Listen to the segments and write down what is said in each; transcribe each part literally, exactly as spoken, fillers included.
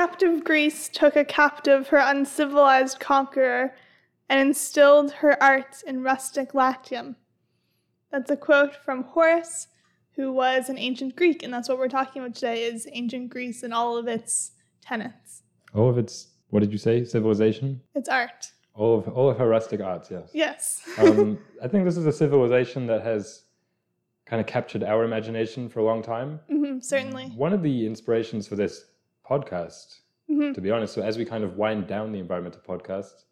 captive Greece took a captive her uncivilized conqueror and instilled her arts in rustic Latium. That's a quote from Horace, who was an ancient Greek, and that's what we're talking about today, is ancient Greece and all of its tenets. All of its, what did you say, civilization? Its art. All of, all of her rustic arts, yes. Yes. um, I think this is a civilization that has kind of captured our imagination for a long time. Mm-hmm, certainly. One of the inspirations for this podcast, mm-hmm. to be honest, so as we kind of wind down the environmental podcast,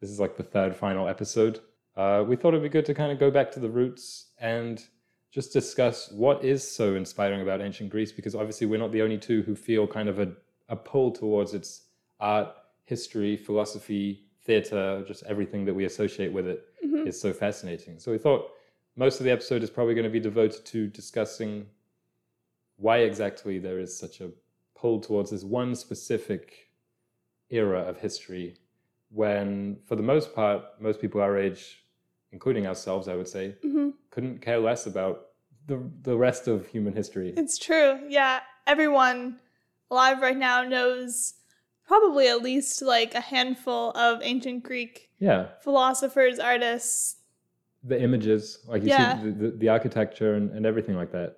this is like the third final episode, uh, we thought it'd be good to kind of go back to the roots and just discuss what is so inspiring about ancient Greece, because obviously we're not the only two who feel kind of a, a pull towards its art, history, philosophy, theatre, just everything that we associate with it mm-hmm. is so fascinating. So we thought most of the episode is probably going to be devoted to discussing why exactly there is such a pull towards this one specific era of history when, for the most part, most people our age, including ourselves, I would say, mm-hmm. couldn't care less about the the rest of human history. It's true, yeah. Everyone alive right now knows probably at least like a handful of ancient Greek yeah. philosophers, artists. The images, like you yeah. see the, the, the architecture and, and everything like that.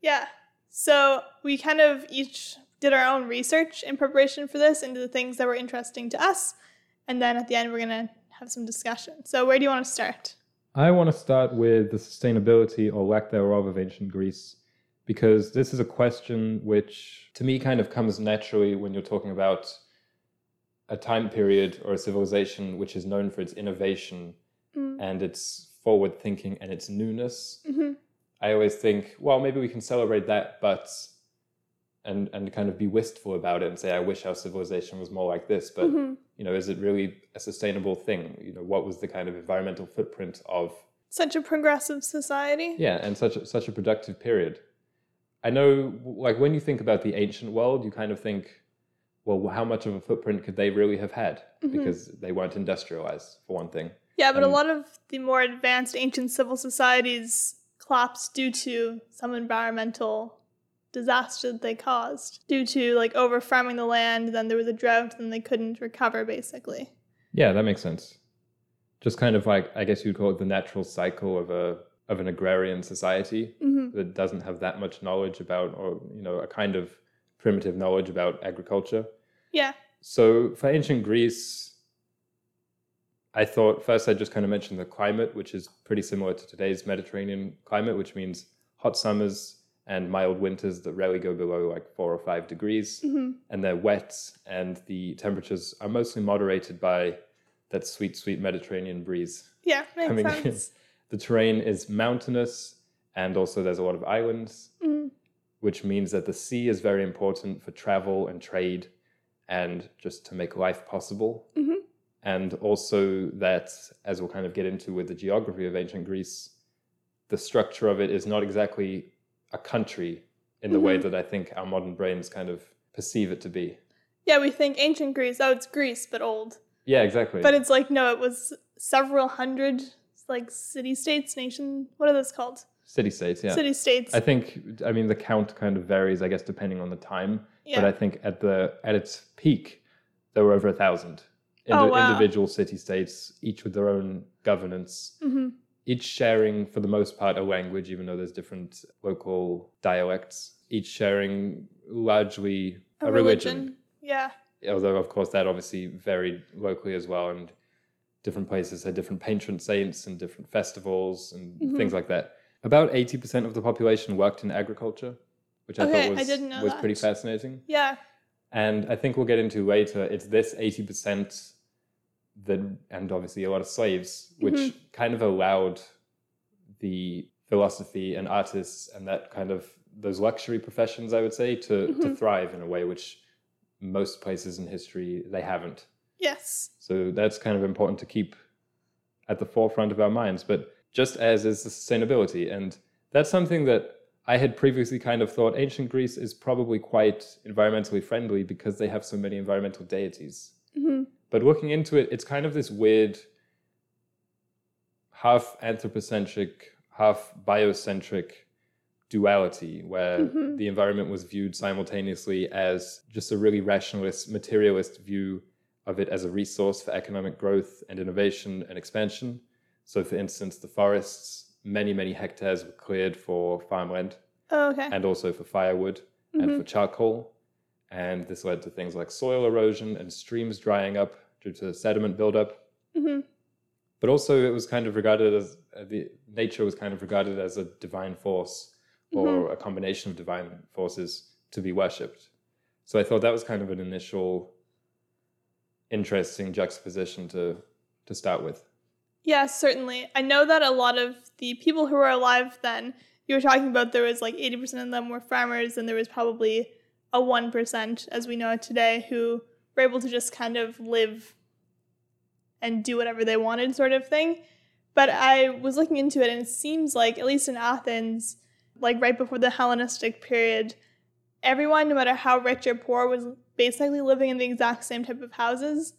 Yeah, so we kind of each did our own research in preparation for this into the things that were interesting to us. And then at the end, we're going to have some discussion. So where do you want to start? I want to start with the sustainability or lack thereof of ancient Greece, because this is a question which to me kind of comes naturally when you're talking about a time period or a civilization which is known for its innovation mm. and its forward thinking and its newness. Mm-hmm. I always think, well, maybe we can celebrate that, but and and kind of be wistful about it and say, I wish our civilization was more like this, but mm-hmm. you know, is it really a sustainable thing? You know, what was the kind of environmental footprint of such a progressive society? Yeah, and such a, such a productive period. I know, like, when you think about the ancient world, you kind of think, well, how much of a footprint could they really have had? Mm-hmm. Because they weren't industrialized, for one thing. Yeah, but um, a lot of the more advanced ancient civil societies collapsed due to some environmental disaster that they caused due to like over farming the land, then there was a drought, then they couldn't recover basically. Yeah, that makes sense. Just kind of like, I guess you'd call it the natural cycle of a of an agrarian society mm-hmm. that doesn't have that much knowledge about, or you know, a kind of primitive knowledge about agriculture. Yeah. So for ancient Greece, I thought first I'd just kind of mention the climate, which is pretty similar to today's Mediterranean climate, which means hot summers and mild winters that rarely go below like four or five degrees. Mm-hmm. And they're wet, and the temperatures are mostly moderated by that sweet, sweet Mediterranean breeze. Yeah, makes sense. The terrain is mountainous, and also there's a lot of islands, mm-hmm. which means that the sea is very important for travel and trade and just to make life possible. Mm-hmm. And also that, as we'll kind of get into with the geography of ancient Greece, the structure of it is not exactly a country in the mm-hmm. way that I think our modern brains kind of perceive it to be. Yeah, we think ancient Greece, oh, it's Greece, but old. Yeah, exactly. But it's like, no, it was several hundred, like, city-states, nation, what are those called? City-states, yeah. City-states. I think, I mean, the count kind of varies, I guess, depending on the time. Yeah. But I think at the at its peak, there were over a thousand ind- oh, wow. individual city-states, each with their own governance. Mm-hmm. Each sharing, for the most part, a language, even though there's different local dialects. Each sharing largely a, a religion. religion. Yeah. Although, of course, that obviously varied locally as well. And different places had different patron saints and different festivals and mm-hmm. things like that. About eighty percent of the population worked in agriculture, which I okay, thought was, I didn't know was that. pretty fascinating. Yeah. And I think we'll get into later, it's this eighty percent... The, and obviously a lot of slaves, which mm-hmm. kind of allowed the philosophy and artists and that kind of those luxury professions, I would say, to, mm-hmm. to thrive in a way which most places in history, they haven't. Yes. So that's kind of important to keep at the forefront of our minds, but just as is the sustainability. And that's something that I had previously kind of thought ancient Greece is probably quite environmentally friendly because they have so many environmental deities. Mm-hmm. But looking into it, it's kind of this weird half anthropocentric, half biocentric duality, where mm-hmm. the environment was viewed simultaneously as just a really rationalist, materialist view of it as a resource for economic growth and innovation and expansion. So, for instance, the forests, many, many hectares were cleared for farmland. Oh, okay. And also for firewood mm-hmm. and for charcoal. And this led to things like soil erosion and streams drying up due to sediment buildup. Mm-hmm. But also it was kind of regarded as, uh, the nature was kind of regarded as a divine force or mm-hmm. a combination of divine forces to be worshipped. So I thought that was kind of an initial interesting juxtaposition to, to start with. Yes, certainly. I know that a lot of the people who were alive then, you were talking about there was like eighty percent of them were farmers, and there was probably a one percent, as we know it today, who were able to just kind of live and do whatever they wanted sort of thing. But I was looking into it, and it seems like, at least in Athens, like right before the Hellenistic period, everyone, no matter how rich or poor, was basically living in the exact same type of houses,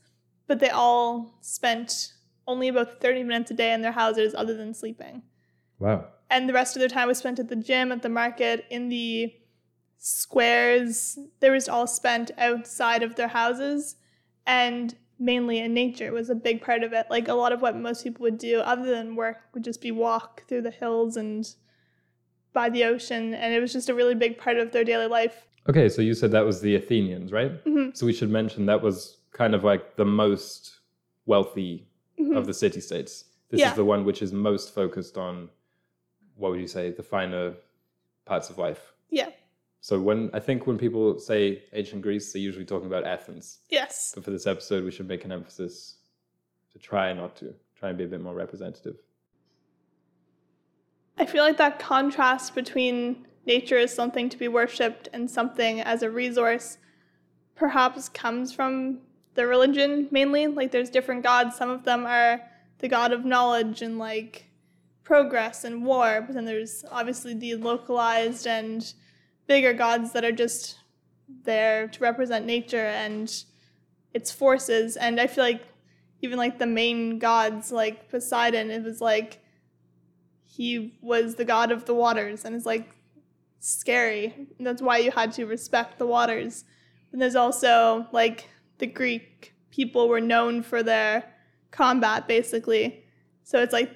but they all spent only about thirty minutes a day in their houses other than sleeping. Wow. And the rest of their time was spent at the gym, at the market, in the squares. They were all spent outside of their houses, and mainly in nature was a big part of it. Like a lot of what most people would do other than work would just be walk through the hills and by the ocean, and it was just a really big part of their daily life. Okay, so you said that was the Athenians, right? Mm-hmm. So we should mention that was kind of like the most wealthy mm-hmm. of the city-states. This yeah. is the one which is most focused on, what would you say, the finer parts of life. Yeah. So when I think when people say ancient Greece, they're usually talking about Athens. Yes. But for this episode, we should make an emphasis to try not to, try and be a bit more representative. I feel like that contrast between nature as something to be worshipped and something as a resource perhaps comes from the religion mainly. Like there's different gods. Some of them are the god of knowledge and like progress and war. But then there's obviously the localized and bigger gods that are just there to represent nature and its forces. And I feel like even like the main gods like Poseidon, it was like, he was the god of the waters, and it's like scary. That's why you had to respect the waters. And there's also like the Greek people were known for their combat, basically. So it's like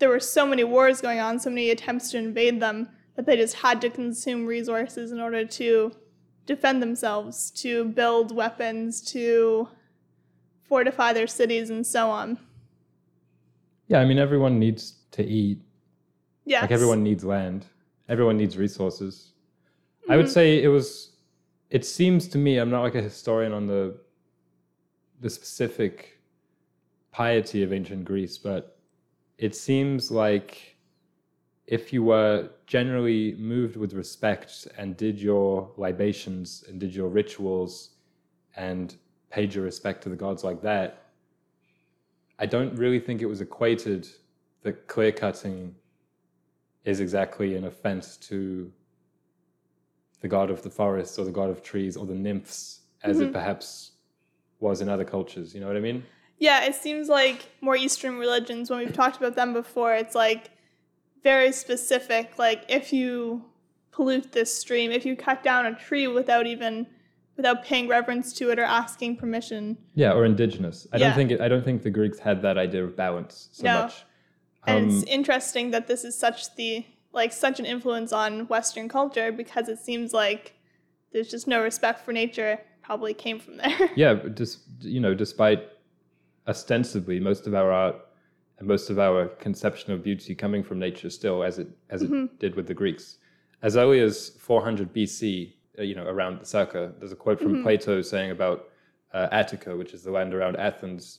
there were so many wars going on, so many attempts to invade them, that they just had to consume resources in order to defend themselves, to build weapons, to fortify their cities, and so on. Yeah, I mean, everyone needs to eat. Yes. Like everyone needs land. Everyone needs resources. Mm-hmm. I would say it was, it seems to me, I'm not like a historian on the the specific piety of ancient Greece, but it seems like if you were generally moved with respect and did your libations and did your rituals and paid your respect to the gods like that, I don't really think it was equated that clear-cutting is exactly an offense to the god of the forest or the god of trees or the nymphs, as mm-hmm. it perhaps was in other cultures. You know what I mean? Yeah, it seems like more Eastern religions, when we've talked about them before, it's like very specific. Like if you pollute this stream, if you cut down a tree without even without paying reverence to it or asking permission. Yeah, or indigenous. I yeah. don't think it, I don't think the Greeks had that idea of balance so no. much. And um, it's interesting that this is such the like such an influence on Western culture, because it seems like there's just no respect for nature. Probably came from there. Yeah, just you know, despite ostensibly most of our art and most of our conception of beauty coming from nature, still as it as it mm-hmm. did with the Greeks, as early as four hundred B C, you know, around the circa. There's a quote from mm-hmm. Plato saying about uh, Attica, which is the land around Athens.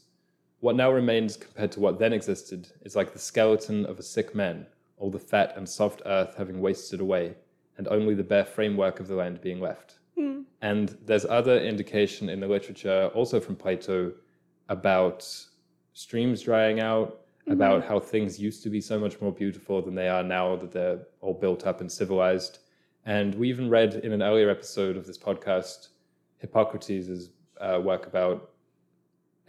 What now remains compared to what then existed is like the skeleton of a sick man, all the fat and soft earth having wasted away, and only the bare framework of the land being left. Mm. And there's other indication in the literature, also from Plato, about streams drying out, mm-hmm. about how things used to be so much more beautiful than they are now that they're all built up and civilized. And we even read in an earlier episode of this podcast, Hippocrates' uh, work about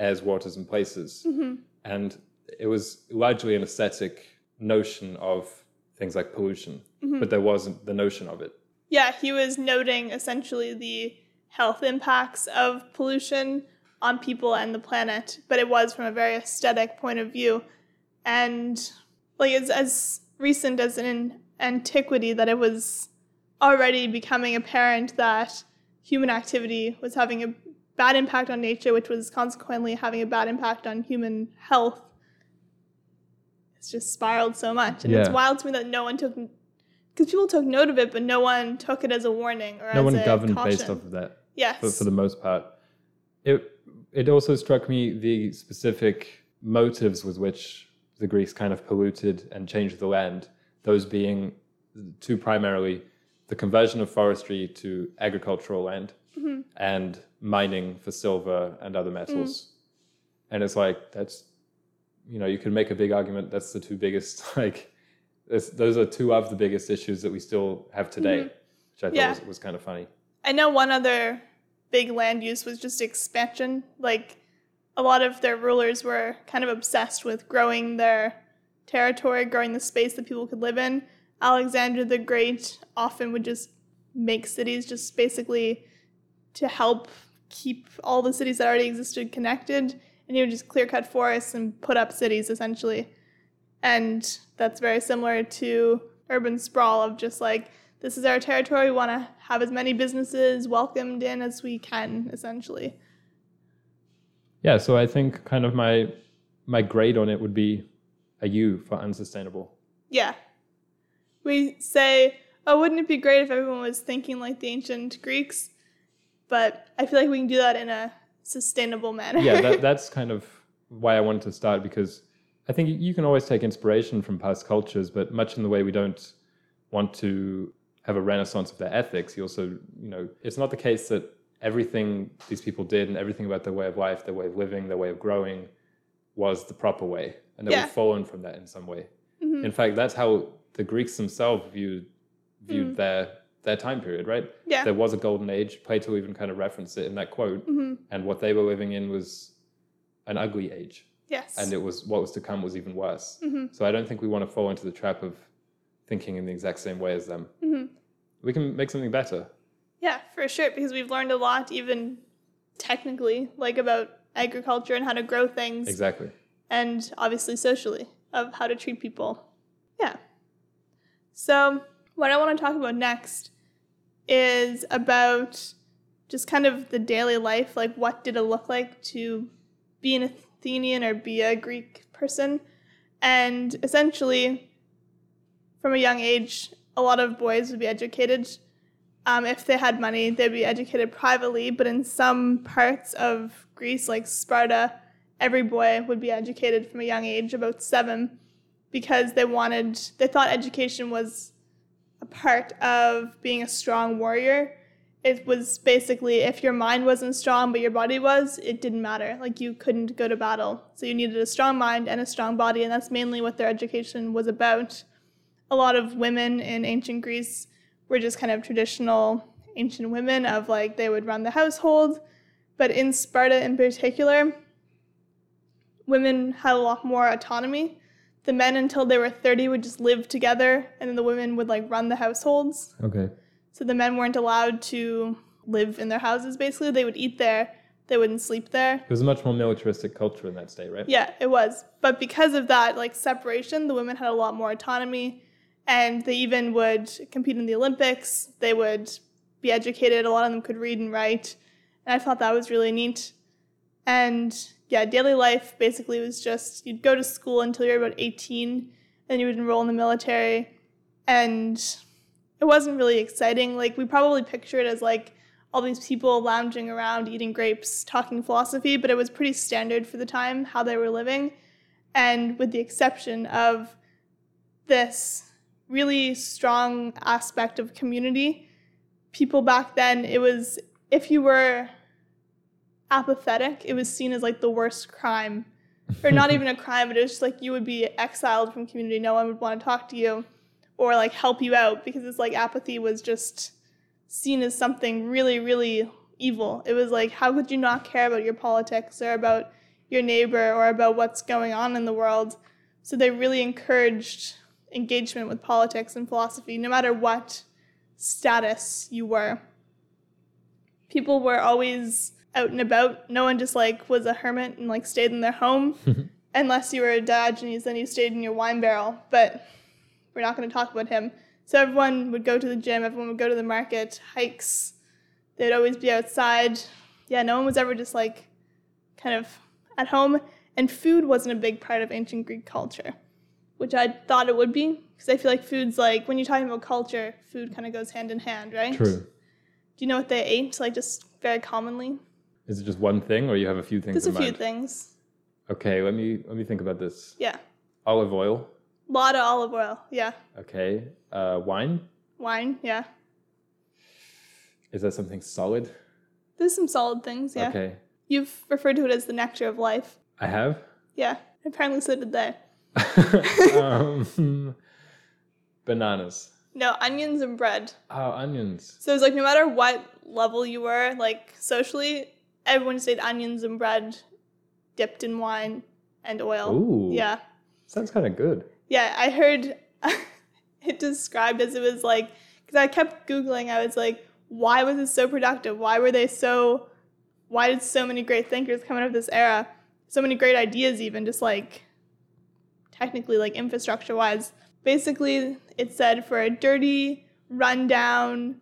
airs, waters, and places. Mm-hmm. And it was largely an aesthetic notion of things like pollution. Mm-hmm. But there wasn't the notion of it. Yeah, he was noting essentially the health impacts of pollution on people and the planet, but it was from a very aesthetic point of view. And like it's as recent as in antiquity that it was already becoming apparent that human activity was having a bad impact on nature, which was consequently having a bad impact on human health. It's just spiraled so much. And yeah. It's wild to me that no one took, because people took note of it, but no one took it as a warning or no as a caution. No one governed based off of that. Yes. For, for the most part. It it also struck me the specific motives with which the Greeks kind of polluted and changed the land, those being two primarily, the conversion of forestry to agricultural land mm-hmm. and mining for silver and other metals. Mm. And it's like, that's, you know, you can make a big argument. That's the two biggest, like, those are two of the biggest issues that we still have today, mm-hmm. which I thought yeah. was, was kind of funny. I know one other big land use was just expansion. Like, a lot of their rulers were kind of obsessed with growing their territory, growing the space that people could live in. Alexander the Great often would just make cities just basically to help keep all the cities that already existed connected. And he would just clear-cut forests and put up cities, essentially. And that's very similar to urban sprawl of just like, this is our territory, we want to have as many businesses welcomed in as we can, essentially. Yeah, so I think kind of my my grade on it would be a U for unsustainable. Yeah. We say, oh, wouldn't it be great if everyone was thinking like the ancient Greeks? But I feel like we can do that in a sustainable manner. Yeah, that, that's kind of why I wanted to start, because I think you can always take inspiration from past cultures, but much in the way we don't want to have a renaissance of their ethics. You also, you know, it's not the case that everything these people did and everything about their way of life, their way of living, their way of growing was the proper way, and that yeah. we've fallen from that in some way. Mm-hmm. In fact, that's how the Greeks themselves viewed viewed mm. their their time period, right? Yeah. There was a golden age. Plato even kind of referenced it in that quote, mm-hmm. and what they were living in was an ugly age. Yes. And it was what was to come was even worse. Mm-hmm. So I don't think we want to fall into the trap of thinking in the exact same way as them. Mm-hmm. We can make something better. Yeah, for sure, because we've learned a lot, even technically, like about agriculture and how to grow things. Exactly. And obviously socially, of how to treat people. Yeah. So what I want to talk about next is about just kind of the daily life, like what did it look like to be an Athenian or be a Greek person? And essentially, from a young age, a lot of boys would be educated. Um, if they had money, they'd be educated privately, but in some parts of Greece, like Sparta, every boy would be educated from a young age, about seven, because they wanted, they thought education was a part of being a strong warrior. It was basically, if your mind wasn't strong, but your body was, it didn't matter. Like, you couldn't go to battle. So you needed a strong mind and a strong body, and that's mainly what their education was about. A lot of women in ancient Greece were just kind of traditional ancient women of, like, they would run the household. But in Sparta in particular, women had a lot more autonomy. The men, until they were thirty, would just live together, and then the women would, like, run the households. Okay. So the men weren't allowed to live in their houses, basically. They would eat there. They wouldn't sleep there. It was a much more militaristic culture in that state, right? Yeah, it was. But because of that, like, separation, the women had a lot more autonomy. And they even would compete in the Olympics. They would be educated. A lot of them could read and write. And I thought that was really neat. And yeah, daily life basically was just, you'd go to school until you were about eighteen, and you would enroll in the military. And it wasn't really exciting. Like, we probably picture it as like all these people lounging around, eating grapes, talking philosophy, but it was pretty standard for the time, how they were living. And with the exception of this really strong aspect of community. People back then, it was, if you were apathetic, it was seen as like the worst crime. Or not even a crime, but it was just like you would be exiled from community. No one would want to talk to you or like help you out, because it's like apathy was just seen as something really, really evil. It was like, how could you not care about your politics or about your neighbor or about what's going on in the world? So they really encouraged engagement with politics and philosophy, no matter what status you were. People were always out and about. No one just like was a hermit and like stayed in their home. Unless you were a Diogenes, then you stayed in your wine barrel. But we're not going to talk about him. So everyone would go to the gym. Everyone would go to the market, hikes. They'd always be outside. Yeah, no one was ever just like kind of at home. And food wasn't a big part of ancient Greek culture, which I thought it would be, because I feel like food's like, when you're talking about culture, food kind of goes hand in hand, right? True. Do you know what they ate, like just very commonly? Is it just one thing, or you have a few things There's in mind? There's a few things. Okay, let me let me think about this. Yeah. Olive oil? A lot of olive oil, yeah. Okay. Uh, wine? Wine, yeah. Is that something solid? There's some solid things, yeah. Okay. You've referred to it as the nectar of life. I have? Yeah. Apparently so did they. um, bananas. No, onions and bread. Oh, onions. So it's like no matter what level you were, like socially, everyone just ate onions and bread dipped in wine and oil. Ooh. Yeah. Sounds kind of good. Yeah, I heard it described as it was like, because I kept Googling, I was like, why was it so productive? Why were they so, why did so many great thinkers come out of this era? So many great ideas even, just like technically like infrastructure-wise. Basically, it said for a dirty, run-down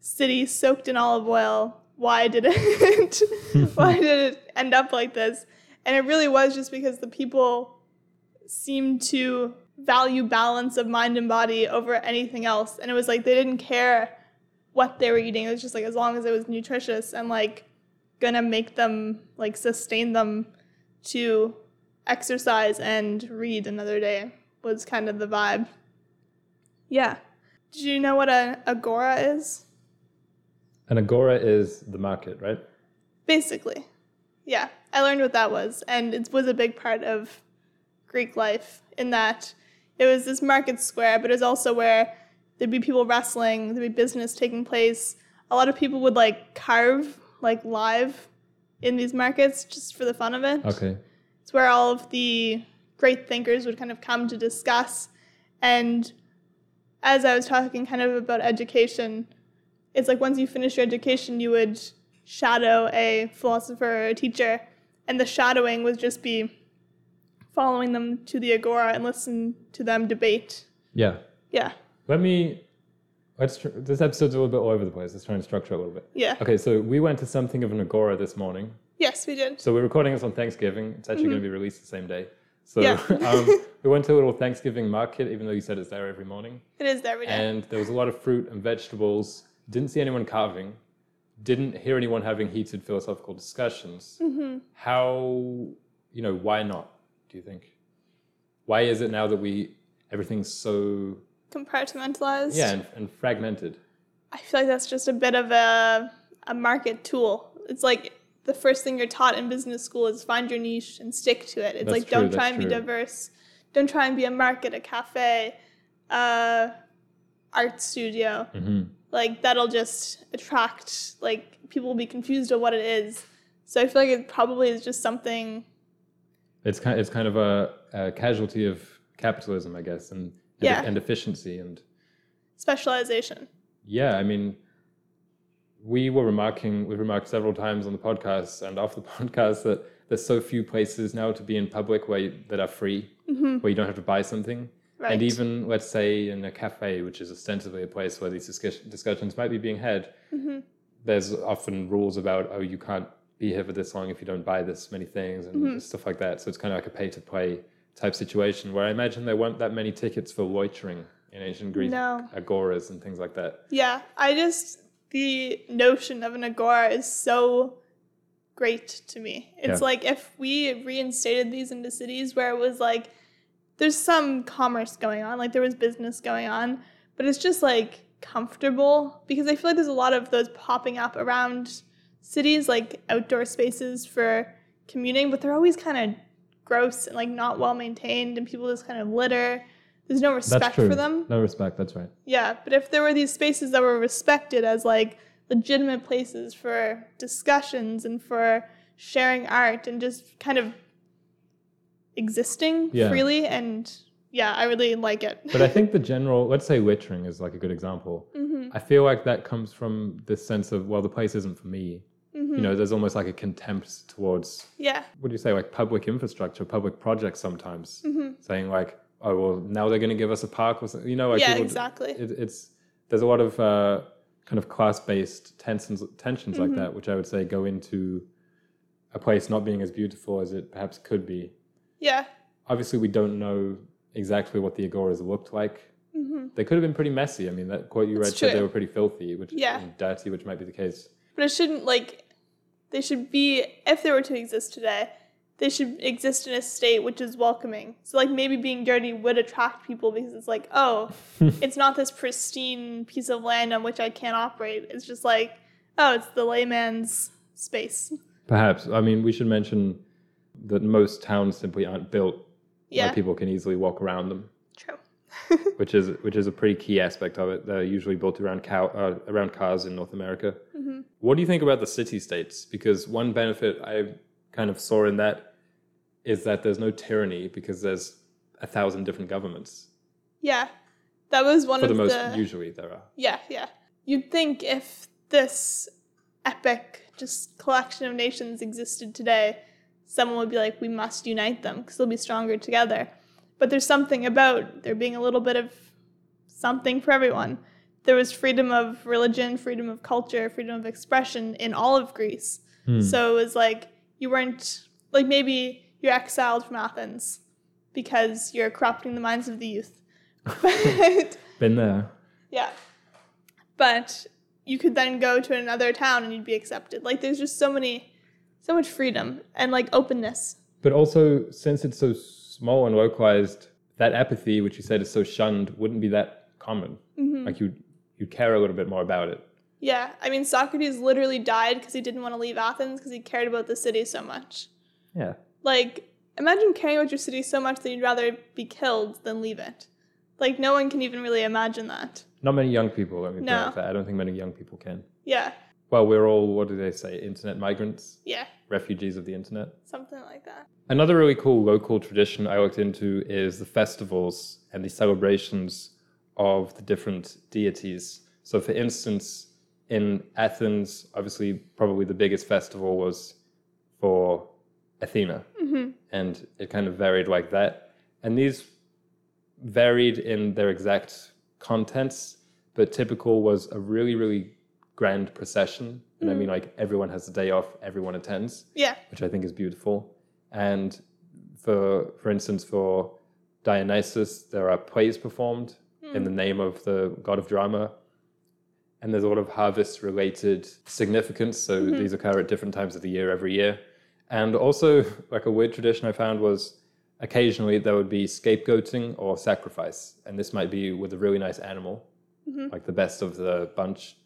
city soaked in olive oil, why did it why did it end up like this? And it really was just because the people seemed to value balance of mind and body over anything else. And it was like they didn't care what they were eating. It was just like as long as it was nutritious and like gonna make them like sustain them to exercise and read another day was kind of the vibe. Yeah. Do you know what an agora is? An agora is the market, right? Basically. Yeah. I learned what that was, and it was a big part of Greek life in that it was this market square, but it was also where there'd be people wrestling, there'd be business taking place. A lot of people would like carve like live in these markets just for the fun of it. Okay. It's where all of the great thinkers would kind of come to discuss. And as I was talking kind of about education, it's like once you finish your education, you would shadow a philosopher or a teacher. And the shadowing would just be following them to the agora and listen to them debate. Yeah. Yeah. Let me... Let's tr- this episode's a little bit all over the place. Let's try and structure a little bit. Yeah. Okay, so we went to something of an agora this morning. Yes, we did. So we're recording this on Thanksgiving. It's actually mm-hmm. going to be released the same day. So yeah. um, we went to a little Thanksgiving market, even though you said it's there every morning. It is there every day. And there was a lot of fruit and vegetables. Didn't see anyone carving. Didn't hear anyone having heated philosophical discussions. Mm-hmm. How, you know, why not, do you think? Why is it now that we, everything's so... compartmentalized. Yeah, and, and fragmented. I feel like that's just a bit of a a market tool. It's like the first thing you're taught in business school is find your niche and stick to it. It's that's like true, don't try and true. be diverse. Don't try and be a market, a cafe, uh, art studio. Mm-hmm. Like that'll just attract, like people will be confused of what it is. So I feel like it probably is just something. It's kind. It's kind of a, a casualty of capitalism, I guess, and. And, yeah. e- and efficiency and specialization. Yeah, I mean, we were remarking, we remarked several times on the podcast and off the podcast that there's so few places now to be in public where you, that are free, mm-hmm. where you don't have to buy something. Right. And even, let's say, in a cafe, which is ostensibly a place where these discuss- discussions might be being had, mm-hmm. there's often rules about, oh, you can't be here for this long if you don't buy this many things and mm-hmm. stuff like that. So it's kind of like a pay-to-play type situation where I imagine there weren't that many tickets for loitering in ancient Greek no. agoras and things like that. Yeah, I just, the notion of an agora is so great to me. It's yeah. like if we reinstated these into cities where it was like, there's some commerce going on, like there was business going on, but it's just like comfortable because I feel like there's a lot of those popping up around cities, like outdoor spaces for commuting, but they're always kind of gross and like not well maintained and people just kind of litter. There's no respect for them. No respect, that's right. Yeah, but if there were these spaces that were respected as like legitimate places for discussions and for sharing art and just kind of existing yeah. freely and yeah, I really like it. But I think the general, let's say littering is like a good example. Mm-hmm. I feel like that comes from this sense of, well, the place isn't for me. Mm-hmm. You know, there's almost like a contempt towards, yeah, what do you say, like public infrastructure, public projects sometimes. Mm-hmm. Saying like, oh, well, now they're going to give us a park or something. You know, like yeah, people, exactly. It, it's, there's a lot of uh, kind of class-based tensions, tensions mm-hmm. like that, which I would say go into a place not being as beautiful as it perhaps could be. Yeah. Obviously, we don't know exactly what the agoras looked like. Mm-hmm. They could have been pretty messy. I mean, that quote you read That's said true. They were pretty filthy, which yeah. and dirty, which might be the case. But it shouldn't, like, they should be, if they were to exist today, they should exist in a state which is welcoming. So, like, maybe being dirty would attract people because it's like, oh, it's not this pristine piece of land on which I can't operate. It's just like, oh, it's the layman's space. Perhaps. I mean, we should mention that most towns simply aren't built yeah. where people can easily walk around them. True. which is which is a pretty key aspect of it. They're usually built around cow, uh, around cars in North America. Mm-hmm. What do you think about the city-states? Because one benefit I kind of saw in that is that there's no tyranny because there's a thousand different governments. Yeah, that was one For of the... For the most, usually there are. Yeah, yeah. You'd think if this epic just collection of nations existed today, someone would be like, we must unite them because they'll be stronger together. But there's something about there being a little bit of something for everyone. There was freedom of religion, freedom of culture, freedom of expression in all of Greece. Hmm. So it was like you weren't, like maybe you're exiled from Athens because you're corrupting the minds of the youth. But, been there. Yeah. But you could then go to another town and you'd be accepted. Like there's just so many, so much freedom and like openness. But also, since it's so small and localized, that apathy, which you said is so shunned, wouldn't be that common. Mm-hmm. Like you, you care a little bit more about it. Yeah, I mean, Socrates literally died because he didn't want to leave Athens because he cared about the city so much. Yeah. Like, imagine caring about your city so much that you'd rather be killed than leave it. Like, no one can even really imagine that. Not many young people, let me put it like that. I don't think many young people can. Yeah. Well, we're all, what do they say, internet migrants? Yeah. Refugees of the internet? Something like that. Another really cool local tradition I looked into is the festivals and the celebrations of the different deities. So, for instance, in Athens, obviously, probably the biggest festival was for Athena. Mm-hmm. And it kind of varied like that. And these varied in their exact contents, but typical was a really, really grand procession. And mm-hmm. I mean, like, everyone has a day off, everyone attends. Yeah. Which I think is beautiful. And for for instance, for Dionysus, there are plays performed mm. in the name of the god of drama. And there's a lot of harvest-related significance. So mm-hmm. these occur at different times of the year every year. And also, like, a weird tradition I found was occasionally there would be scapegoating or sacrifice. And this might be with a really nice animal, mm-hmm. like the best of the bunch.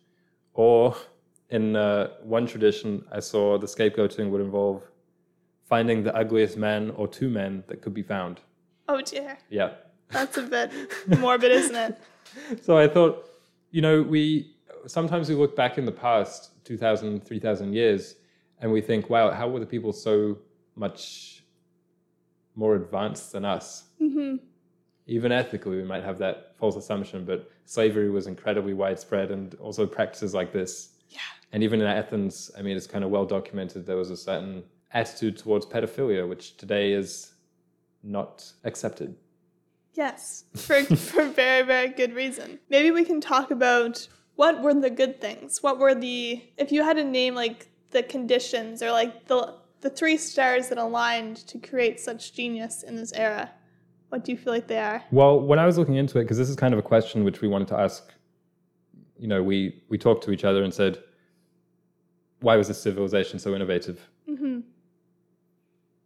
Or in uh, one tradition I saw, the scapegoating would involve finding the ugliest man or two men that could be found. Oh dear. Yeah. That's a bit morbid, isn't it? So I thought, you know, we sometimes we look back in the past two thousand, three thousand years and we think, wow, how were the people so much more advanced than us? Mm-hmm. Even ethically, we might have that false assumption, but slavery was incredibly widespread and also practices like this. Yeah. And even in Athens, I mean, it's kind of well documented, there was a certain attitude towards pedophilia, which today is not accepted. Yes, for, for very, very good reason. Maybe we can talk about what were the good things? What were the, if you had to name like the conditions or like the... the three stars that aligned to create such genius in this era, what do you feel like they are? Well, when I was looking into it, because this is kind of a question which we wanted to ask, you know, we, we talked to each other and said, why was this civilization so innovative? Mm-hmm.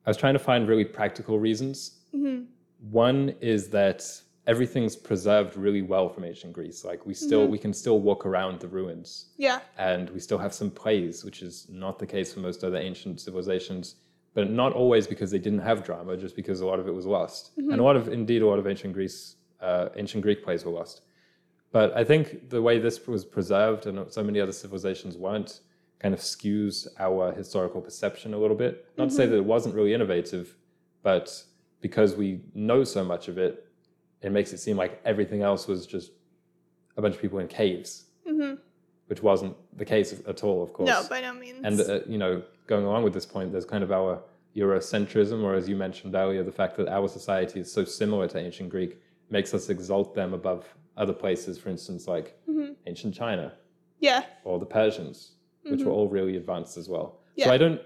I was trying to find really practical reasons. Mm-hmm. One is that everything's preserved really well from ancient Greece. Like we still, mm-hmm. we can still walk around the ruins. Yeah. And we still have some plays, which is not the case for most other ancient civilizations, but not always because they didn't have drama, just because a lot of it was lost. Mm-hmm. And a lot of, indeed, a lot of ancient Greece, uh, ancient Greek plays were lost. But I think the way this was preserved and so many other civilizations weren't kind of skews our historical perception a little bit. Not mm-hmm. to say that it wasn't really innovative, but because we know so much of it, it makes it seem like everything else was just a bunch of people in caves, mm-hmm. which wasn't the case at all, of course. No, by no means. And, uh, you know, going along with this point, there's kind of our Eurocentrism, or as you mentioned earlier, the fact that our society is so similar to ancient Greek makes us exalt them above other places, for instance, like mm-hmm. ancient China. Yeah. Or the Persians, mm-hmm. which were all really advanced as well. Yeah. So I don't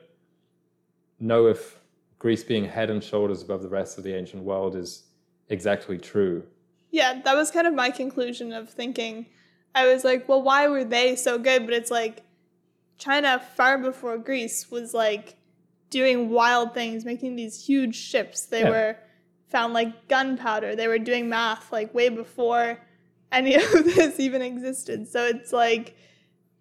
know if Greece being head and shoulders above the rest of the ancient world is exactly true. Yeah, that was kind of my conclusion of thinking. I was like, well, why were they so good? But it's like China far before Greece was like doing wild things, making these huge ships. They yeah. were found like gunpowder. They were doing math like way before any of this even existed. So it's like,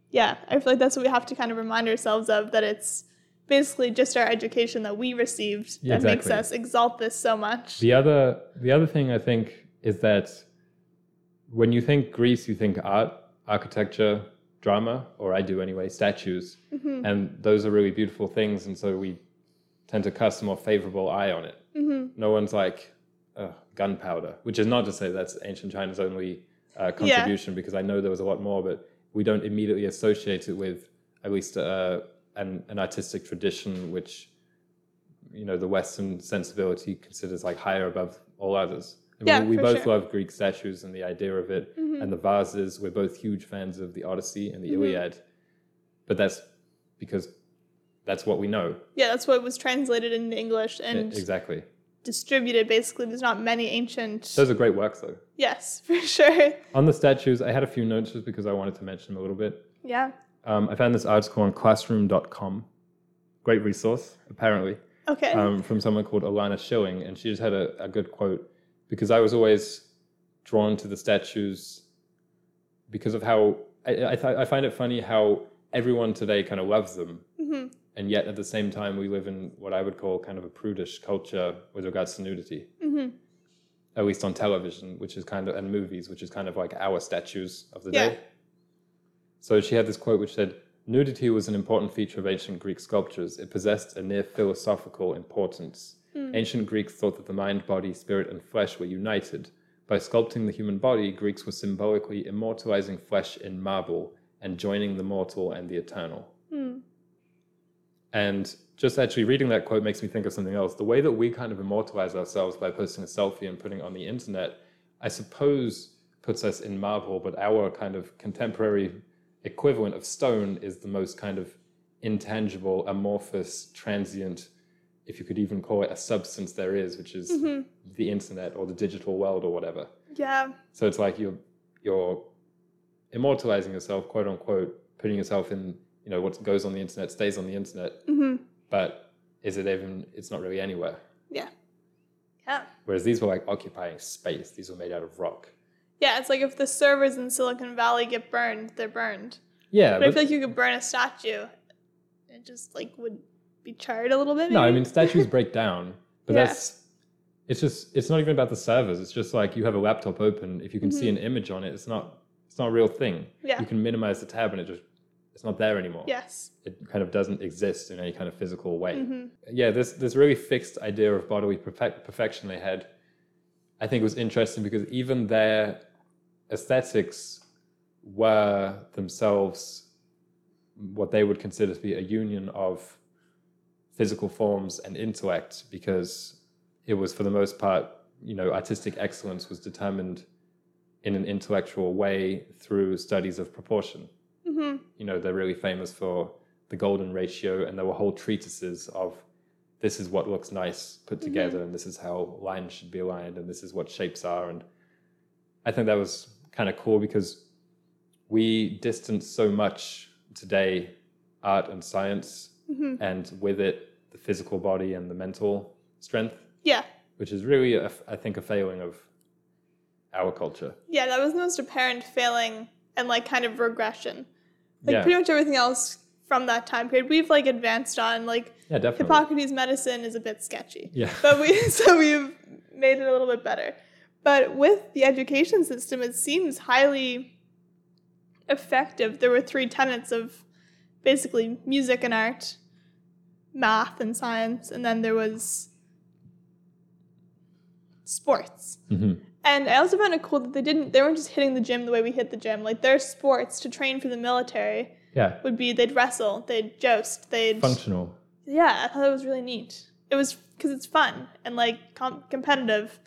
yeah, I feel like that's what we have to kind of remind ourselves of, that it's basically just our education that we received that exactly. makes us exalt this so much. The other, the other thing I think is that when you think Greece, you think art, architecture, drama, or I do anyway, statues. Mm-hmm. And those are really beautiful things. And so we tend to cast a more favorable eye on it. Mm-hmm. No one's like, uh, gunpowder, which is not to say that's ancient China's only uh, contribution, yeah. because I know there was a lot more, but we don't immediately associate it with at least uh, an, an artistic tradition, which, you know, the Western sensibility considers like higher above all others. I mean, yeah, we both sure. love Greek statues and the idea of it, mm-hmm. and the vases. We're both huge fans of the Odyssey and the mm-hmm. Iliad, but that's because that's what we know. Yeah, that's what was translated into English and it, exactly distributed. Basically, there's not many ancient. Those are great works, though. Yes, for sure. On the statues, I had a few notes just because I wanted to mention them a little bit. Yeah. Um, I found this article on classroom dot com. Great resource, apparently. Okay. Um, from someone called Alana Schilling, and she just had a, a good quote. Because I was always drawn to the statues because of how... I I, th- I find it funny how everyone today kind of loves them. Mm-hmm. And yet, at the same time, we live in what I would call kind of a prudish culture with regards to nudity. Mm-hmm. At least on television, which is kind of... and movies, which is kind of like our statues of the yeah. day. So she had this quote which said, "Nudity was an important feature of ancient Greek sculptures. It possessed a near philosophical importance. Ancient Greeks thought that the mind, body, spirit, and flesh were united. By sculpting the human body, Greeks were symbolically immortalizing flesh in marble and joining the mortal and the eternal." Mm. And just actually reading that quote makes me think of something else. The way that we kind of immortalize ourselves by posting a selfie and putting it on the internet, I suppose, puts us in marble, but our kind of contemporary equivalent of stone is the most kind of intangible, amorphous, transient, if you could even call it a substance there is, which is mm-hmm. the internet or the digital world or whatever. Yeah. So it's like you're you're immortalizing yourself, quote unquote, putting yourself in, you know, what goes on the internet stays on the internet. Mm-hmm. But is it even, it's not really anywhere. Yeah. Yeah. Whereas these were like occupying space. These were made out of rock. Yeah, it's like if the servers in Silicon Valley get burned, they're burned. Yeah. But, but I feel like you could burn a statue. It just like would... be charred a little bit, maybe? No, I mean, statues break down, but yeah. that's, it's just, it's not even about the servers. It's just like you have a laptop open. If you can mm-hmm. see an image on it, it's not, it's not a real thing. Yeah. You can minimize the tab and it just, it's not there anymore. Yes. It kind of doesn't exist in any kind of physical way. Mm-hmm. Yeah, this, this really fixed idea of bodily perfect, perfection they had, I think was interesting because even their aesthetics were themselves what they would consider to be a union of physical forms and intellect, because it was for the most part, you know, artistic excellence was determined in an intellectual way through studies of proportion. Mm-hmm. You know, they're really famous for the golden ratio, and there were whole treatises of this is what looks nice put together, mm-hmm. and this is how lines should be aligned, and this is what shapes are. And I think that was kind of cool because we distance so much today, art and science, mm-hmm. and with it, the physical body and the mental strength. Yeah. Which is really, a, I think, a failing of our culture. Yeah, that was the most apparent failing and, like, kind of regression. Like, yeah. pretty much everything else from that time period, we've, like, advanced on. Like, yeah, definitely. Hippocrates' medicine is a bit sketchy. Yeah. But we, so we've made it a little bit better. But with the education system, it seems highly effective. There were three tenets of basically music and art, math and science, and then there was sports. Mm-hmm. And I also found it cool that they didn't, they weren't just hitting the gym the way we hit the gym. Like, their sports to train for the military yeah. would be they'd wrestle, they'd joust, they'd... Functional. Yeah, I thought it was really neat. It was, because it's fun and, like, com- competitive.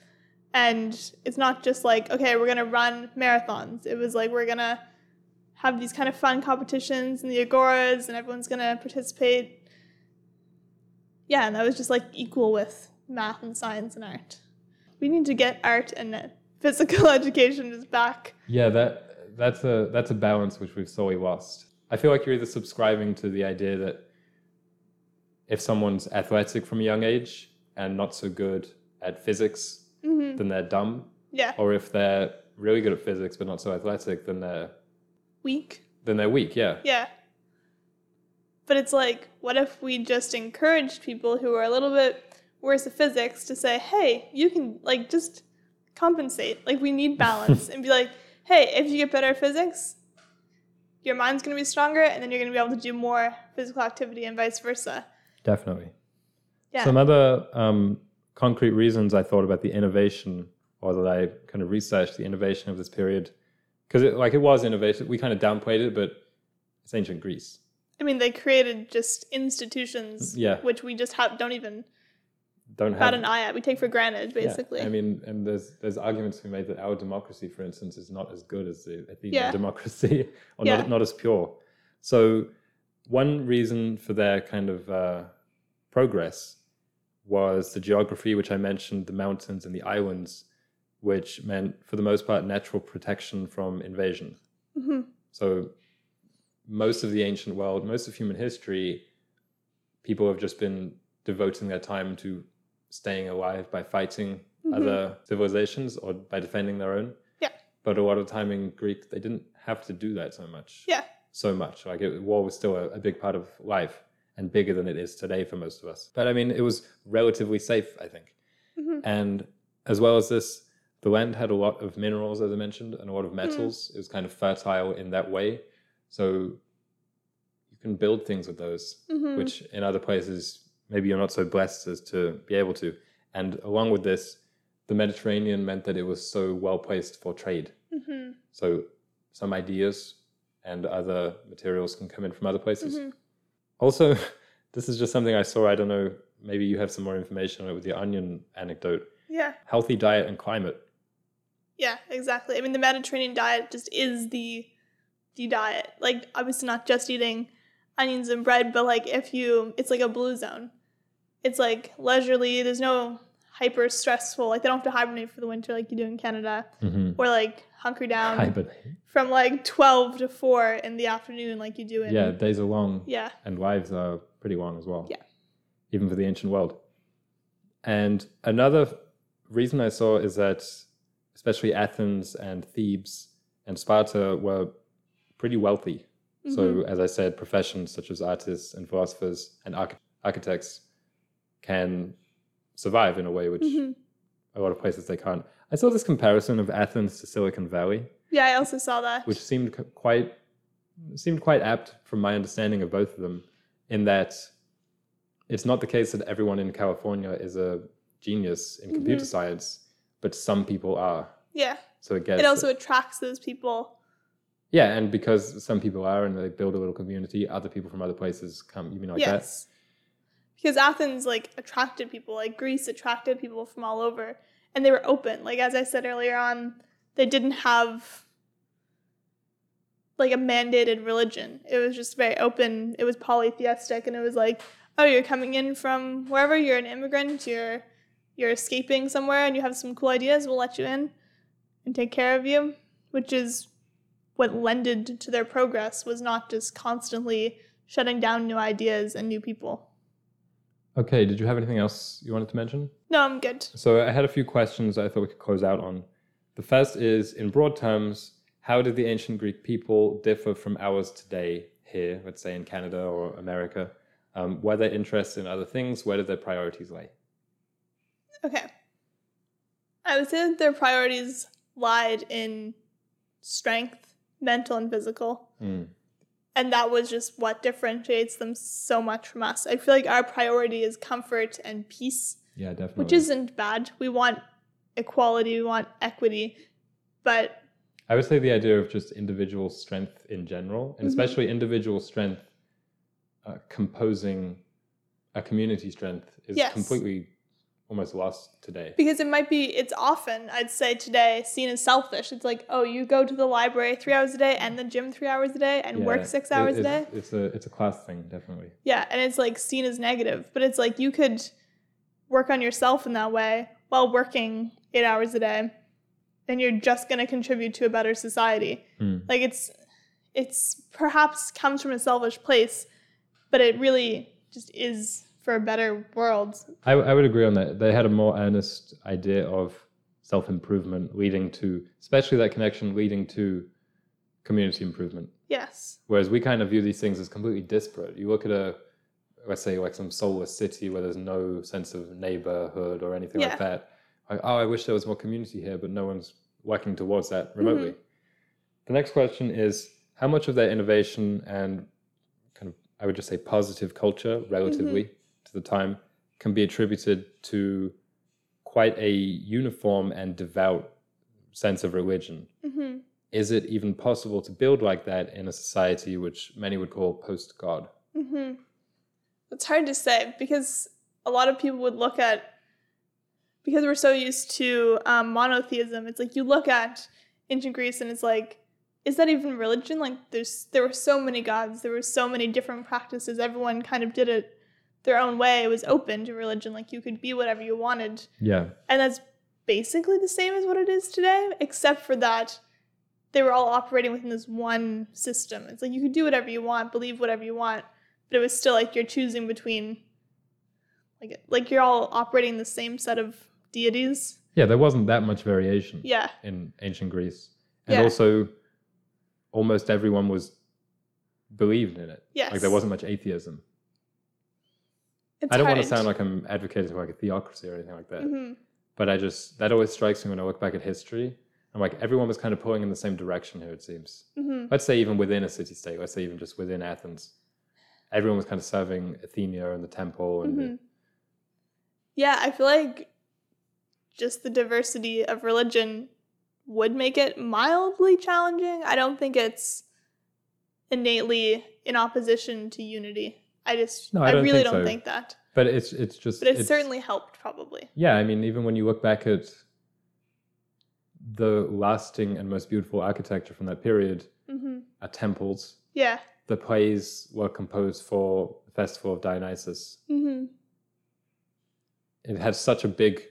And it's not just like, okay, we're going to run marathons. It was like, we're going to have these kind of fun competitions in the agoras and everyone's going to participate. Yeah, and that was just, like, equal with math and science and art. We need to get art and physical education is back. Yeah, that that's a that's a balance which we've sorely lost. I feel like you're either subscribing to the idea that if someone's athletic from a young age and not so good at physics, mm-hmm. then they're dumb. Yeah. Or if they're really good at physics but not so athletic, then they're... Weak. Then they're weak, yeah. Yeah. But it's like, what if we just encouraged people who are a little bit... worse of physics to say, hey, you can, like, just compensate. Like, we need balance. And be like, hey, if you get better at physics, your mind's going to be stronger, and then you're going to be able to do more physical activity and vice versa. Definitely. Yeah. Some other um, concrete reasons I thought about the innovation, or that I kind of researched the innovation of this period, because, it, like, it was innovation. We kind of downplayed it, but it's ancient Greece. I mean, they created just institutions, yeah. which we just have, don't even... Don't have, not an eye at. We take for granted, basically. Yeah, I mean, and there's there's arguments we made that our democracy, for instance, is not as good as the Athenian yeah. democracy, or yeah. not not as pure. So one reason for their kind of uh, progress was the geography, which I mentioned, the mountains and the islands, which meant, for the most part, natural protection from invasion. Mm-hmm. So most of the ancient world, most of human history, people have just been devoting their time to staying alive by fighting mm-hmm. other civilizations or by defending their own. Yeah. But a lot of the time in Greek, they didn't have to do that so much. Yeah. So much. Like, it, war was still a, a big part of life and bigger than it is today for most of us. But I mean, it was relatively safe, I think. Mm-hmm. And as well as this, the land had a lot of minerals, as I mentioned, and a lot of metals. Mm-hmm. It was kind of fertile in that way. So you can build things with those, mm-hmm. which in other places... maybe you're not so blessed as to be able to. And along with this, the Mediterranean meant that it was so well-placed for trade. Mm-hmm. So some ideas and other materials can come in from other places. Mm-hmm. Also, this is just something I saw. I don't know, maybe you have some more information on it with your onion anecdote. Yeah. Healthy diet and climate. Yeah, exactly. I mean, the Mediterranean diet just is the the diet. Like, obviously not just eating onions and bread, but, like, if you... It's like a blue zone. It's like leisurely, there's no hyper stressful, like they don't have to hibernate for the winter like you do in Canada, mm-hmm. or like hunker down hibernate. From like twelve to four in the afternoon like you do in... Yeah, days are long. Yeah. And lives are pretty long as well. Yeah. Even for the ancient world. And another reason I saw is that especially Athens and Thebes and Sparta were pretty wealthy. Mm-hmm. So as I said, professions such as artists and philosophers and arch- architects can survive in a way which mm-hmm. a lot of places they can't. I saw this comparison of Athens to Silicon Valley. Yeah, I also saw that. Which seemed quite seemed quite apt from my understanding of both of them, in that it's not the case that everyone in California is a genius in mm-hmm. computer science, but some people are. Yeah. So it gets... It also that, attracts those people. Yeah, and because some people are and they build a little community, other people from other places come, you mean like yes. that? Yes. Because Athens, like, attracted people. Like, Greece attracted people from all over. And they were open. Like, as I said earlier on, they didn't have, like, a mandated religion. It was just very open. It was polytheistic. And it was like, oh, you're coming in from wherever. You're an immigrant. You're you're escaping somewhere. And you have some cool ideas. We'll let you in and take care of you. Which is what lended to their progress, was not just constantly shutting down new ideas and new people. Okay, did you have anything else you wanted to mention? No, I'm good. So I had a few questions that I thought we could close out on. The first is, in broad terms, how did the ancient Greek people differ from ours today here, let's say in Canada or America? Um, were their interests in other things? Where did their priorities lay? Okay. I would say that their priorities lied in strength, mental and physical. Mm. And that was just what differentiates them so much from us. I feel like our priority is comfort and peace. Yeah, definitely. Which isn't bad. We want equality, we want equity. But I would say the idea of just individual strength in general, and mm-hmm. especially individual strength uh, composing a community strength is yes. completely almost lost today. Because it might be, it's often, I'd say today, seen as selfish. It's like, oh, you go to the library three hours a day and the gym three hours a day and yeah, work six hours it, a day. It's a, it's a class thing, definitely. Yeah, and it's like seen as negative. But it's like you could work on yourself in that way while working eight hours a day. And you're just going to contribute to a better society. Mm. Like it's, it's perhaps comes from a selfish place, but it really just is for a better world. I, I would agree on that. They had a more earnest idea of self-improvement leading to, especially that connection leading to community improvement. Yes. Whereas we kind of view these things as completely disparate. You look at a, let's say like some soulless city where there's no sense of neighborhood or anything yeah. like that. Like, oh, I wish there was more community here, but no one's working towards that remotely. Mm-hmm. The next question is, how much of their innovation and kind of, I would just say, positive culture, relatively mm-hmm. to the time, can be attributed to quite a uniform and devout sense of religion? Mm-hmm. Is it even possible to build like that in a society which many would call post-God? Mm-hmm. It's hard to say, because a lot of people would look at, because we're so used to um, monotheism, it's like you look at ancient Greece and it's like, is that even religion? Like there's there were so many gods, there were so many different practices. Everyone kind of did it their own way. It was open to religion. Like you could be whatever you wanted. Yeah. And that's basically the same as what it is today, except for that they were all operating within this one system. It's like you could do whatever you want, believe whatever you want, but it was still like you're choosing between, like like you're all operating the same set of deities. Yeah, there wasn't that much variation yeah. in ancient Greece. And yeah. also, almost everyone was believed in it. Yes. Like, there wasn't much atheism. It's I don't hard. want to sound like I'm advocating for like a theocracy or anything like that. Mm-hmm. But I just, that always strikes me when I look back at history. I'm like, everyone was kind of pulling in the same direction here, it seems. Mm-hmm. Let's say even within a city-state, let's say even just within Athens, everyone was kind of serving Athena and the temple. And mm-hmm. the... Yeah, I feel like just the diversity of religion would make it mildly challenging. I don't think it's innately in opposition to unity. I just, no, I, I don't really think don't so. think that. But it's it's just... But it it's, certainly helped, probably. Yeah, I mean, even when you look back at the lasting and most beautiful architecture from that period mm-hmm. are temples. Yeah. The plays were composed for the festival of Dionysus. Mm-hmm. It had such a big...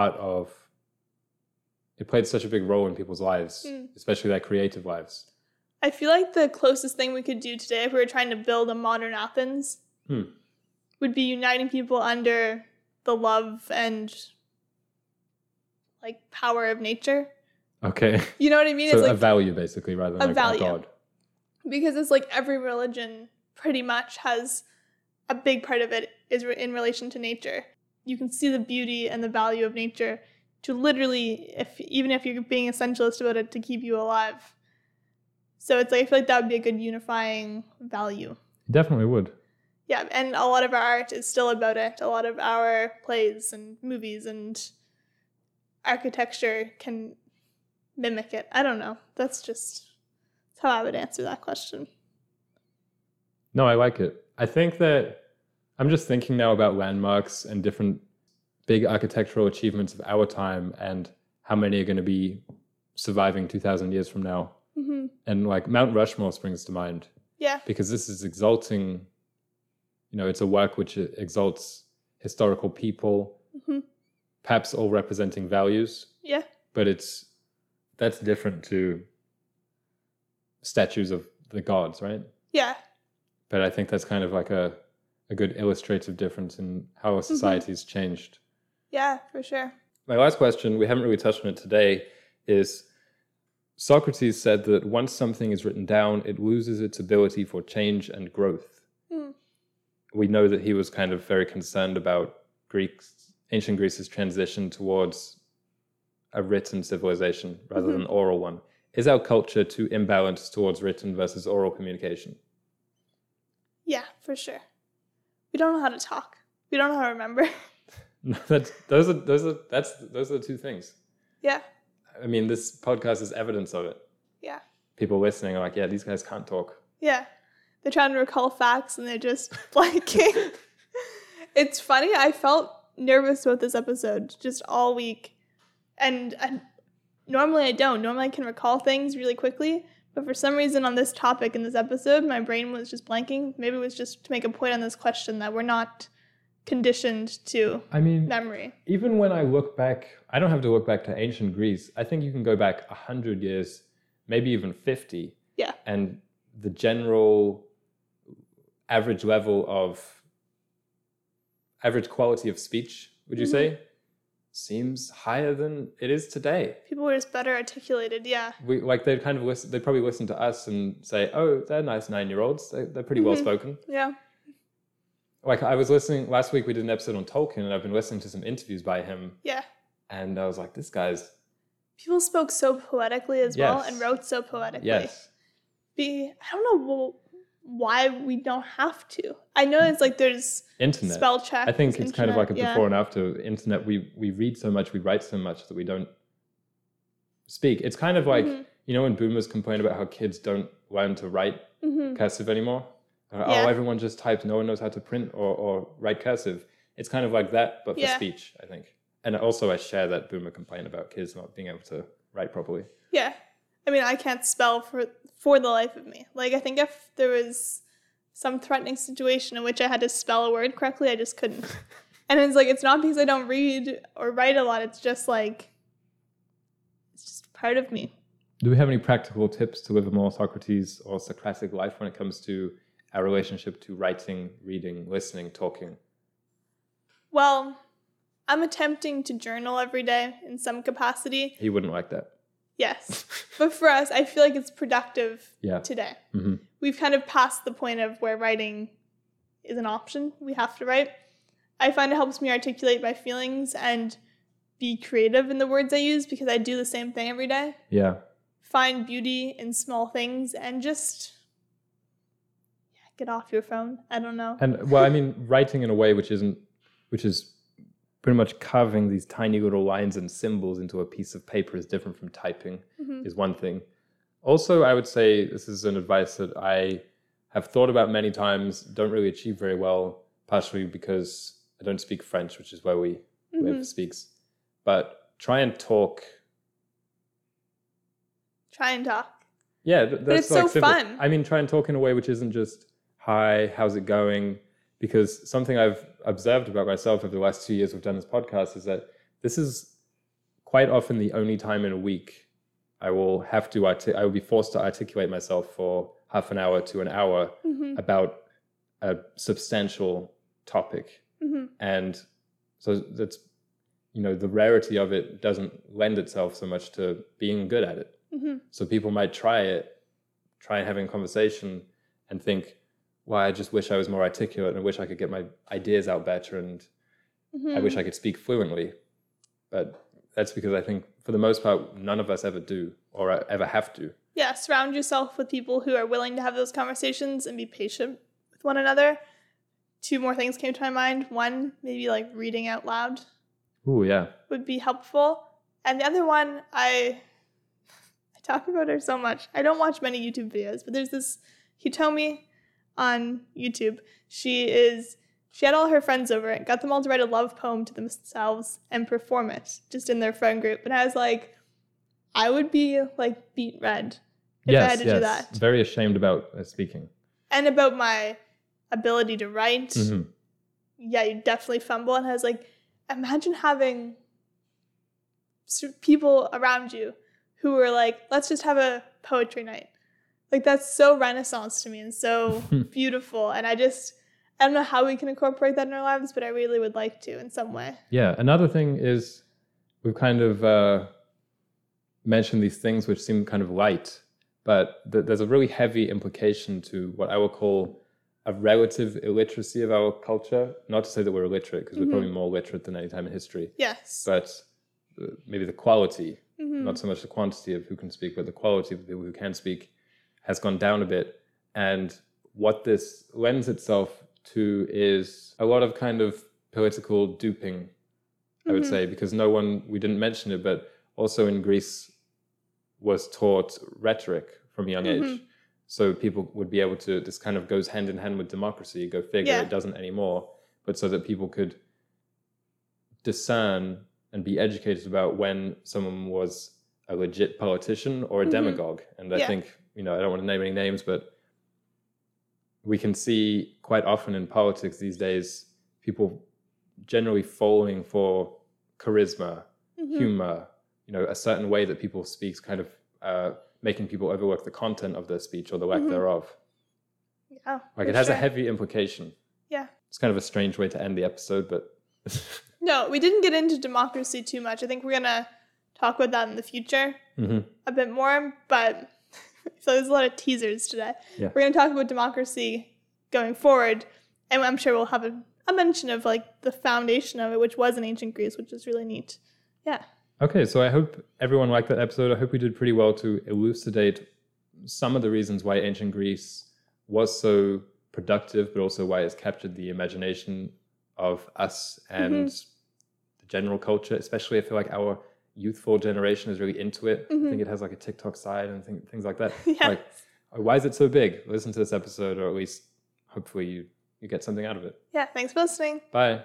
part of it played such a big role in people's lives, mm. especially their creative lives. I feel like the closest thing we could do today, if we were trying to build a modern Athens, mm. would be uniting people under the love and like power of nature. Okay. You know what I mean? So it's like a value, basically, rather than a, like value. a god. Because it's like every religion pretty much has a big part of it is in relation to nature. You can see the beauty and the value of nature to literally, if even if you're being essentialist about it, to keep you alive. So it's like I feel like that would be a good unifying value. It definitely would. Yeah, and a lot of our art is still about it. A lot of our plays and movies and architecture can mimic it. I don't know. That's just that's how I would answer that question. No, I like it. I think that... I'm just thinking now about landmarks and different big architectural achievements of our time and how many are going to be surviving two thousand years from now. Mm-hmm. And like Mount Rushmore springs to mind. Yeah. Because this is exalting, you know, it's a work which exalts historical people, mm-hmm. perhaps all representing values. Yeah. But it's, that's different to statues of the gods, right? Yeah. But I think that's kind of like a, a good illustrative difference in how our society's mm-hmm. changed. Yeah, for sure. My last question, we haven't really touched on it today, is Socrates said that once something is written down, it loses its ability for change and growth. Mm. We know that he was kind of very concerned about Greeks, ancient Greece's transition towards a written civilization rather mm-hmm. than an oral one. Is our culture too imbalanced towards written versus oral communication? Yeah, for sure. We don't know how to talk. We don't know how to remember. No, that's, those are those are that's those are the two things. Yeah. I mean, this podcast is evidence of it. Yeah. People listening are like, yeah, these guys can't talk. Yeah. They're trying to recall facts and they're just blanking. It's funny. I felt nervous about this episode just all week. And I, normally I don't. Normally I can recall things really quickly. But for some reason on this topic in this episode, my brain was just blanking. Maybe it was just to make a point on this question that we're not conditioned to I mean, memory. Even when I look back, I don't have to look back to ancient Greece. I think you can go back one hundred years, maybe even fifty. Yeah. And the general average level of, average quality of speech, would you mm-hmm. say, seems higher than it is today. People were just better articulated, yeah. We like they'd kind of listen, they'd probably listen to us and say, oh, they're nice nine-year-olds. They, they're pretty mm-hmm. well-spoken. Yeah. Like I was listening, last week we did an episode on Tolkien and I've been listening to some interviews by him. Yeah. And I was like, this guy's... People spoke so poetically as yes. well and wrote so poetically. Yes. Be, I don't know why we don't have to. I know it's like there's internet. Spell check. I think it's internet, kind of like a before yeah. and after. Internet, we, we read so much, we write so much that we don't speak. It's kind of like, mm-hmm. you know when boomers complain about how kids don't learn to write mm-hmm. cursive anymore? Or, yeah. Oh, everyone just types. No one knows how to print or, or write cursive. It's kind of like that, but for yeah. speech, I think. And also I share that boomer complaint about kids not being able to write properly. Yeah. I mean, I can't spell for for the life of me. Like, I think if there was some threatening situation in which I had to spell a word correctly, I just couldn't. And it's like, it's not because I don't read or write a lot. It's just like, it's just part of me. Do we have any practical tips to live a more Socrates or Socratic life when it comes to our relationship to writing, reading, listening, talking? Well, I'm attempting to journal every day in some capacity. He wouldn't like that. Yes. But for us, I feel like it's productive yeah. today. Mm-hmm. We've kind of passed the point of where writing is an option. We have to write. I find it helps me articulate my feelings and be creative in the words I use because I do the same thing every day. Yeah. Find beauty in small things and just... get off your phone. I don't know. And well, I mean, writing in a way which isn't, which is pretty much carving these tiny little lines and symbols into a piece of paper is different from typing mm-hmm. is one thing. Also, I would say this is an advice that I have thought about many times, don't really achieve very well, partially because I don't speak French, which is where we mm-hmm. live speaks. But try and talk. Try and talk. Yeah, th- that's but it's like so simple. Fun. I mean, try and talk in a way which isn't just hi, how's it going? Because something I've observed about myself over the last two years we've done this podcast is that this is quite often the only time in a week I will have to, arti- I will be forced to articulate myself for half an hour to an hour mm-hmm. about a substantial topic. Mm-hmm. And so that's, you know, the rarity of it doesn't lend itself so much to being good at it. Mm-hmm. So people might try it, try and having a conversation and think, well, I just wish I was more articulate and I wish I could get my ideas out better and mm-hmm. I wish I could speak fluently. But that's because I think, for the most part, none of us ever do or ever have to. Yeah, surround yourself with people who are willing to have those conversations and be patient with one another. Two more things came to my mind. One, maybe like reading out loud. Ooh, yeah. Would be helpful. And the other one, I, I talk about her so much. I don't watch many YouTube videos, but there's this Hitomi on YouTube. She is she had all her friends over and got them all to write a love poem to themselves and perform it just in their friend group. And I was like, I would be like beat red if yes, I had to yes. do that. Very ashamed about uh, speaking. And about my ability to write. Mm-hmm. Yeah, you definitely fumble. And I was like, imagine having people around you who were like, let's just have a poetry night. Like, that's so Renaissance to me and so beautiful. And I just, I don't know how we can incorporate that in our lives, but I really would like to in some way. Yeah. Another thing is we've kind of uh, mentioned these things which seem kind of light, but th- there's a really heavy implication to what I would call a relative illiteracy of our culture. Not to say that we're illiterate, because mm-hmm. we're probably more literate than any time in history. Yes. But maybe the quality, mm-hmm. not so much the quantity of who can speak, but the quality of the people who can speak, has gone down a bit. And what this lends itself to is a lot of kind of political duping, I mm-hmm. would say, because no one, we didn't mention it, but also in Greece was taught rhetoric from a young mm-hmm. age. So people would be able to, this kind of goes hand in hand with democracy, go figure, yeah. it doesn't anymore. But so that people could discern and be educated about when someone was a legit politician or a mm-hmm. demagogue. And I yeah. think, you know, I don't want to name any names, but we can see quite often in politics these days, people generally falling for charisma, mm-hmm. humor, you know, a certain way that people speak, kind of uh, making people overwork the content of their speech or the lack mm-hmm. thereof. Yeah, like it has sure. a heavy implication. Yeah. It's kind of a strange way to end the episode, but... No, we didn't get into democracy too much. I think we're going to talk about that in the future mm-hmm. a bit more, but so there's a lot of teasers today. Yeah. We're going to talk about democracy going forward, and I'm sure we'll have a, a mention of like the foundation of it, which was in ancient Greece, which is really neat. Yeah. Okay, so I hope everyone liked that episode. I hope we did pretty well to elucidate some of the reasons why ancient Greece was so productive, but also why it's captured the imagination of us and mm-hmm. the general culture, especially I feel like our youthful generation is really into it. Mm-hmm. I think it has like a TikTok side and th- things like that. Yes. Like, why is it so big? Listen to this episode, or at least hopefully you, you get something out of it. Yeah, thanks for listening. Bye.